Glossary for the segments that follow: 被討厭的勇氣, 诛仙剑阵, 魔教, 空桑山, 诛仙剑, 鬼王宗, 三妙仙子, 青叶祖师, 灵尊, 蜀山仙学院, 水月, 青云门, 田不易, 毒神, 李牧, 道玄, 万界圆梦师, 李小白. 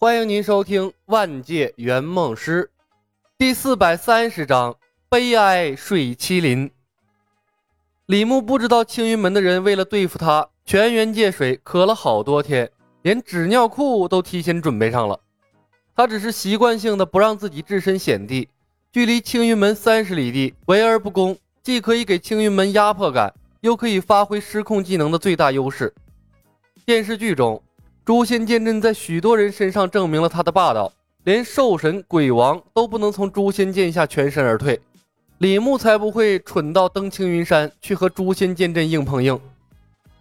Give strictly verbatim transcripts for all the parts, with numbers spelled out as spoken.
欢迎您收听《万界圆梦师》第四百三十章《悲哀睡麒麟》。李牧不知道青云门的人为了对付他，全员借水渴了好多天，连纸尿裤都提前准备上了。他只是习惯性的不让自己置身险地，距离青云门三十里地，围而不攻，既可以给青云门压迫感，又可以发挥失控技能的最大优势。电视剧中诛仙剑阵在许多人身上证明了他的霸道，连兽神鬼王都不能从诛仙剑下全身而退，李牧才不会蠢到登青云山去和诛仙剑阵硬碰硬。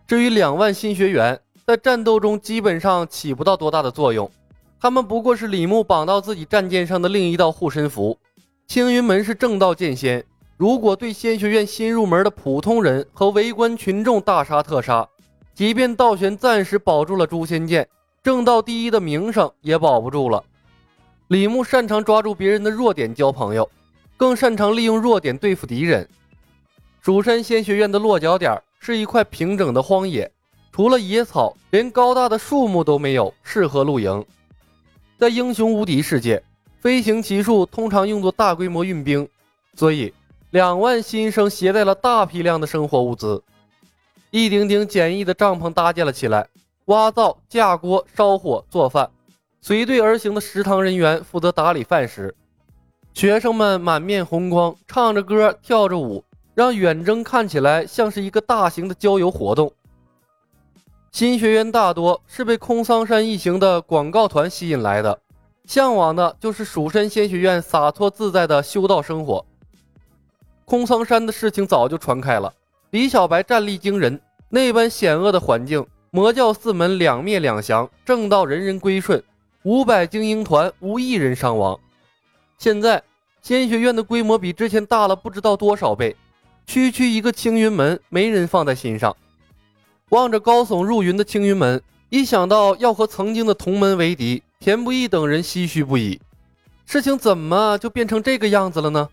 至于两万新学员，在战斗中基本上起不到多大的作用，他们不过是李牧绑到自己战舰上的另一道护身符。青云门是正道剑仙，如果对仙学院新入门的普通人和围观群众大杀特杀，即便道玄暂时保住了诛仙剑，正道第一的名声也保不住了。李牧擅长抓住别人的弱点交朋友，更擅长利用弱点对付敌人。蜀山仙学院的落脚点是一块平整的荒野，除了野草，连高大的树木都没有，适合露营。在英雄无敌世界，飞行骑术通常用作大规模运兵，所以两万新生携带了大批量的生活物资。一顶顶简易的帐篷搭建了起来，挖灶、架锅、烧火、做饭。随队而行的食堂人员负责打理饭食。学生们满面红光，唱着歌，跳着舞，让远征看起来像是一个大型的郊游活动。新学员大多是被空桑山一行的广告团吸引来的，向往的就是蜀山仙学院洒脱自在的修道生活。空桑山的事情早就传开了，李小白战力惊人，那般险恶的环境，魔教四门两灭两降，正道人人归顺，五百精英团无一人伤亡。现在仙学院的规模比之前大了不知道多少倍，区区一个青云门没人放在心上。望着高耸入云的青云门，一想到要和曾经的同门为敌，田不易等人唏嘘不已。事情怎么就变成这个样子了呢？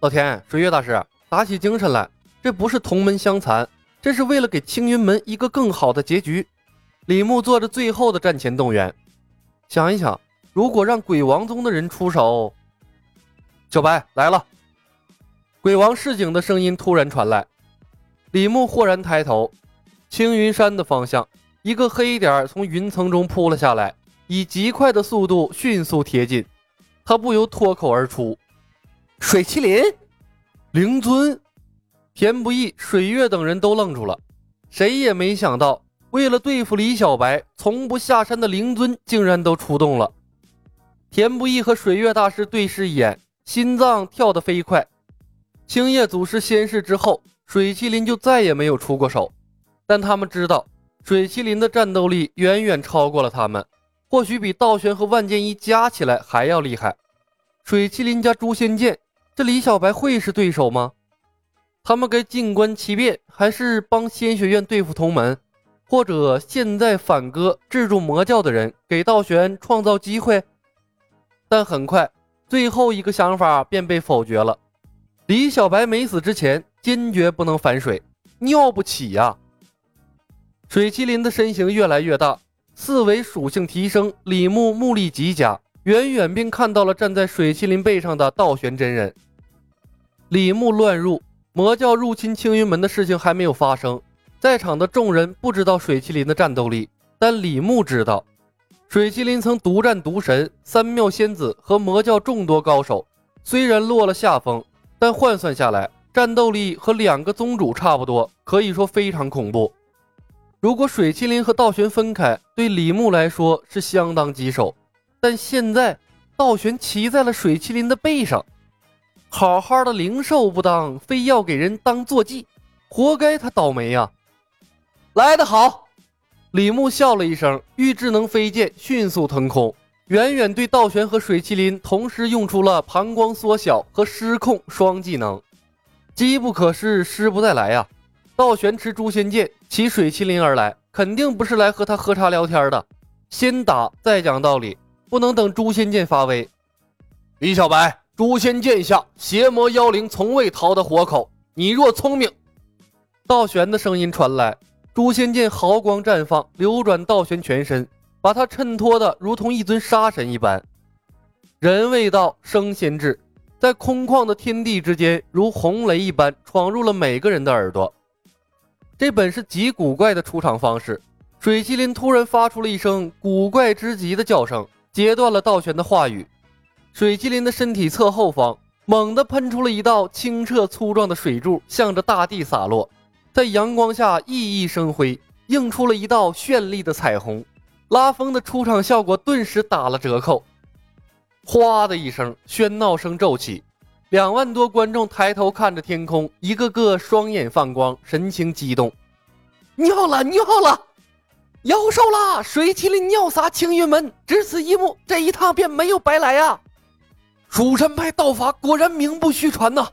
老田、水月大师，打起精神来，这不是同门相残，这是为了给青云门一个更好的结局。李牧做着最后的战前动员，想一想，如果让鬼王宗的人出手。小白来了，鬼王市井的声音突然传来。李牧豁然抬头，青云山的方向，一个黑点从云层中扑了下来，以极快的速度迅速贴近，他不由脱口而出：水麒麟，灵尊。田不易、水月等人都愣住了，谁也没想到为了对付李小白从不下山的灵尊竟然都出动了。田不易和水月大师对视一眼，心脏跳得飞快。青叶祖师仙逝之后，水麒麟就再也没有出过手，但他们知道水麒麟的战斗力远远超过了他们，或许比道玄和万剑一加起来还要厉害。水麒麟加诛仙剑，这李小白会是对手吗？他们该静观其变，还是帮仙学院对付同门，或者现在反戈制住魔教的人，给道玄创造机会？但很快最后一个想法便被否决了。李小白没死之前坚决不能反水，尿不起呀、啊！水麒麟的身形越来越大，四维属性提升，李牧目力极佳，远远便看到了站在水麒麟背上的道玄真人。李牧乱入，魔教入侵青云门的事情还没有发生，在场的众人不知道水麒麟的战斗力，但李牧知道，水麒麟曾独战毒神、三妙仙子和魔教众多高手，虽然落了下风，但换算下来，战斗力和两个宗主差不多，可以说非常恐怖。如果水麒麟和道玄分开，对李牧来说是相当棘手，但现在道玄骑在了水麒麟的背上，好好的灵兽不当，非要给人当坐骑，活该他倒霉啊！来得好！李牧笑了一声，御智能飞剑迅速腾空，远远对道玄和水麒麟同时用出了膀胱缩小和失控双技能。机不可失，失不再来啊！道玄持诛仙剑骑水麒麟而来，肯定不是来和他喝茶聊天的，先打再讲道理，不能等诛仙剑发威。李小白，诛仙剑下，邪魔妖灵从未逃得活口，你若聪明。道玄的声音传来，诛仙剑毫光绽放，流转道玄全身，把它衬托得如同一尊杀神一般。人未到升仙至，在空旷的天地之间，如洪雷一般闯入了每个人的耳朵。这本是极古怪的出场方式，水麒麟突然发出了一声古怪之极的叫声，截断了道玄的话语。水麒麟的身体侧后方猛地喷出了一道清澈粗壮的水柱，向着大地洒落，在阳光下熠熠生辉，映出了一道绚丽的彩虹。拉风的出场效果顿时打了折扣。哗的一声，喧闹声骤起，两万多观众抬头看着天空，一个个双眼放光，神情激动。尿了尿了，妖兽啦！水麒麟尿洒青云门，只此一幕，这一趟便没有白来啊！蜀山派道法果然名不虚传呐！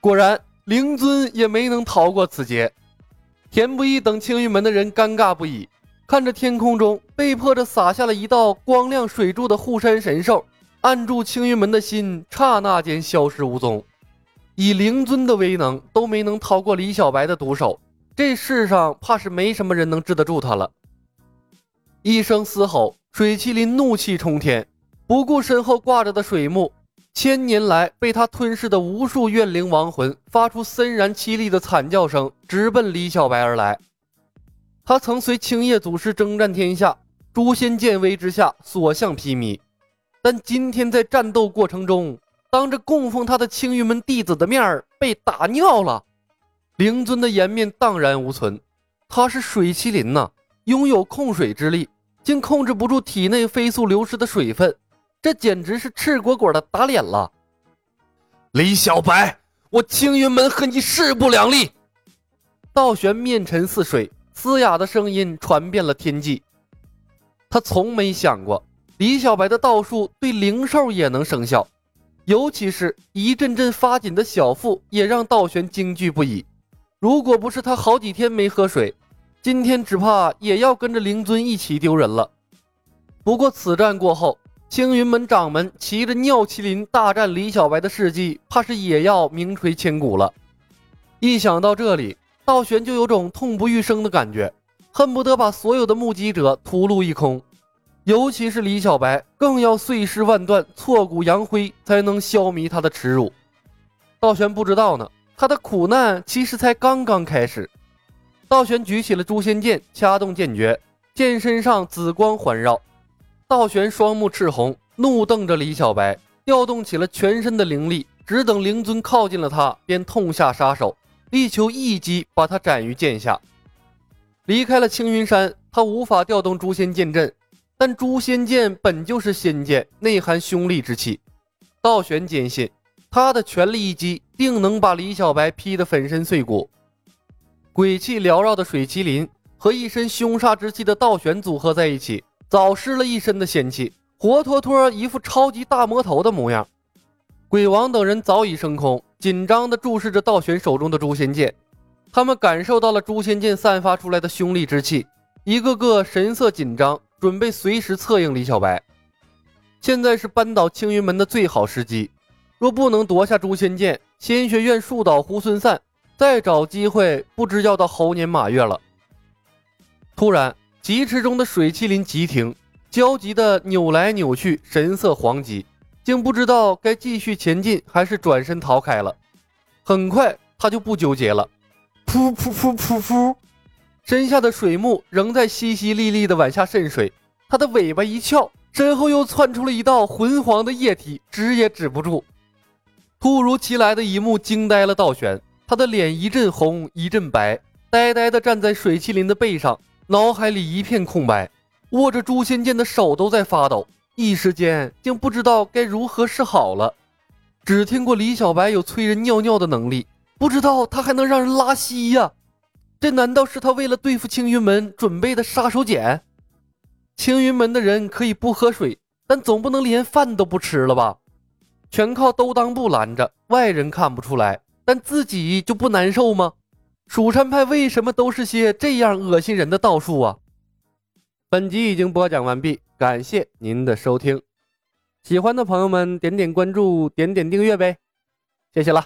果然，灵尊也没能逃过此劫。田不易等青云门的人尴尬不已，看着天空中被迫着洒下了一道光亮水柱的护山神兽，按住青云门的心刹那间消失无踪。以灵尊的威能都没能逃过李小白的毒手，这世上怕是没什么人能治得住他了。一声嘶吼，水麒麟怒气冲天，不顾身后挂着的水幕，千年来被他吞噬的无数怨灵亡魂发出森然凄厉的惨叫声，直奔李小白而来。他曾随青叶祖师征战天下，诛仙剑威之下所向披靡，但今天在战斗过程中，当着供奉他的青云门弟子的面儿被打尿了，灵尊的颜面荡然无存。他是水麒麟呐、啊，拥有控水之力，竟控制不住体内飞速流失的水分，这简直是赤果果的打脸了。李小白，我青云门和你势不两立！道玄面沉似水，嘶哑的声音传遍了天际。他从没想过李小白的道术对灵兽也能生效，尤其是一阵阵发紧的小腹也让道玄惊惧不已。如果不是他好几天没喝水，今天只怕也要跟着灵尊一起丢人了。不过此战过后，青云门掌门骑着尿麒麟大战李小白的事迹，怕是也要名垂千古了。一想到这里，道玄就有种痛不欲生的感觉，恨不得把所有的目击者屠戮一空，尤其是李小白，更要碎尸万段，挫骨扬灰，才能消弭他的耻辱。道玄不知道呢，他的苦难其实才刚刚开始。道玄举起了诛仙剑，掐动剑诀，剑身上紫光环绕。道玄双目赤红，怒瞪着李小白，调动起了全身的灵力，只等灵尊靠近了他，便痛下杀手，力求一击把他斩于剑下。离开了青云山，他无法调动诛仙剑阵，但诛仙剑本就是仙剑，内含凶戾之气。道玄坚信他的全力一击定能把李小白劈得粉身碎骨。鬼气缭绕的水麒麟和一身凶煞之气的道玄组合在一起，早失了一身的仙气，活脱脱一副超级大魔头的模样。鬼王等人早已升空，紧张地注视着道玄手中的诛仙剑，他们感受到了诛仙剑散发出来的凶戾之气，一个个神色紧张，准备随时策应李小白。现在是扳倒青云门的最好时机，若不能夺下诛仙剑，仙学院树倒猢狲散，再找机会不知要到猴年马月了。突然，疾驰中的水麒麟急停，焦急地扭来扭去，神色惶急，竟不知道该继续前进还是转身逃开了。很快他就不纠结了，噗噗噗噗噗，身下的水幕仍在淅淅沥沥地往下渗水，他的尾巴一翘，身后又窜出了一道浑黄的液体，止也止不住。突如其来的一幕惊呆了道玄，他的脸一阵红一阵白，呆呆地站在水麒麟的背上，脑海里一片空白，握着诛仙剑的手都在发抖，一时间竟不知道该如何是好了。只听过李小白有催人尿尿的能力，不知道他还能让人拉稀呀、啊！这难道是他为了对付青云门准备的杀手锏？青云门的人可以不喝水，但总不能连饭都不吃了吧？全靠兜裆部拦着，外人看不出来，但自己就不难受吗？蜀山派为什么都是些这样恶心人的道术啊？本集已经播讲完毕，感谢您的收听，喜欢的朋友们点点关注，点点订阅呗，谢谢了。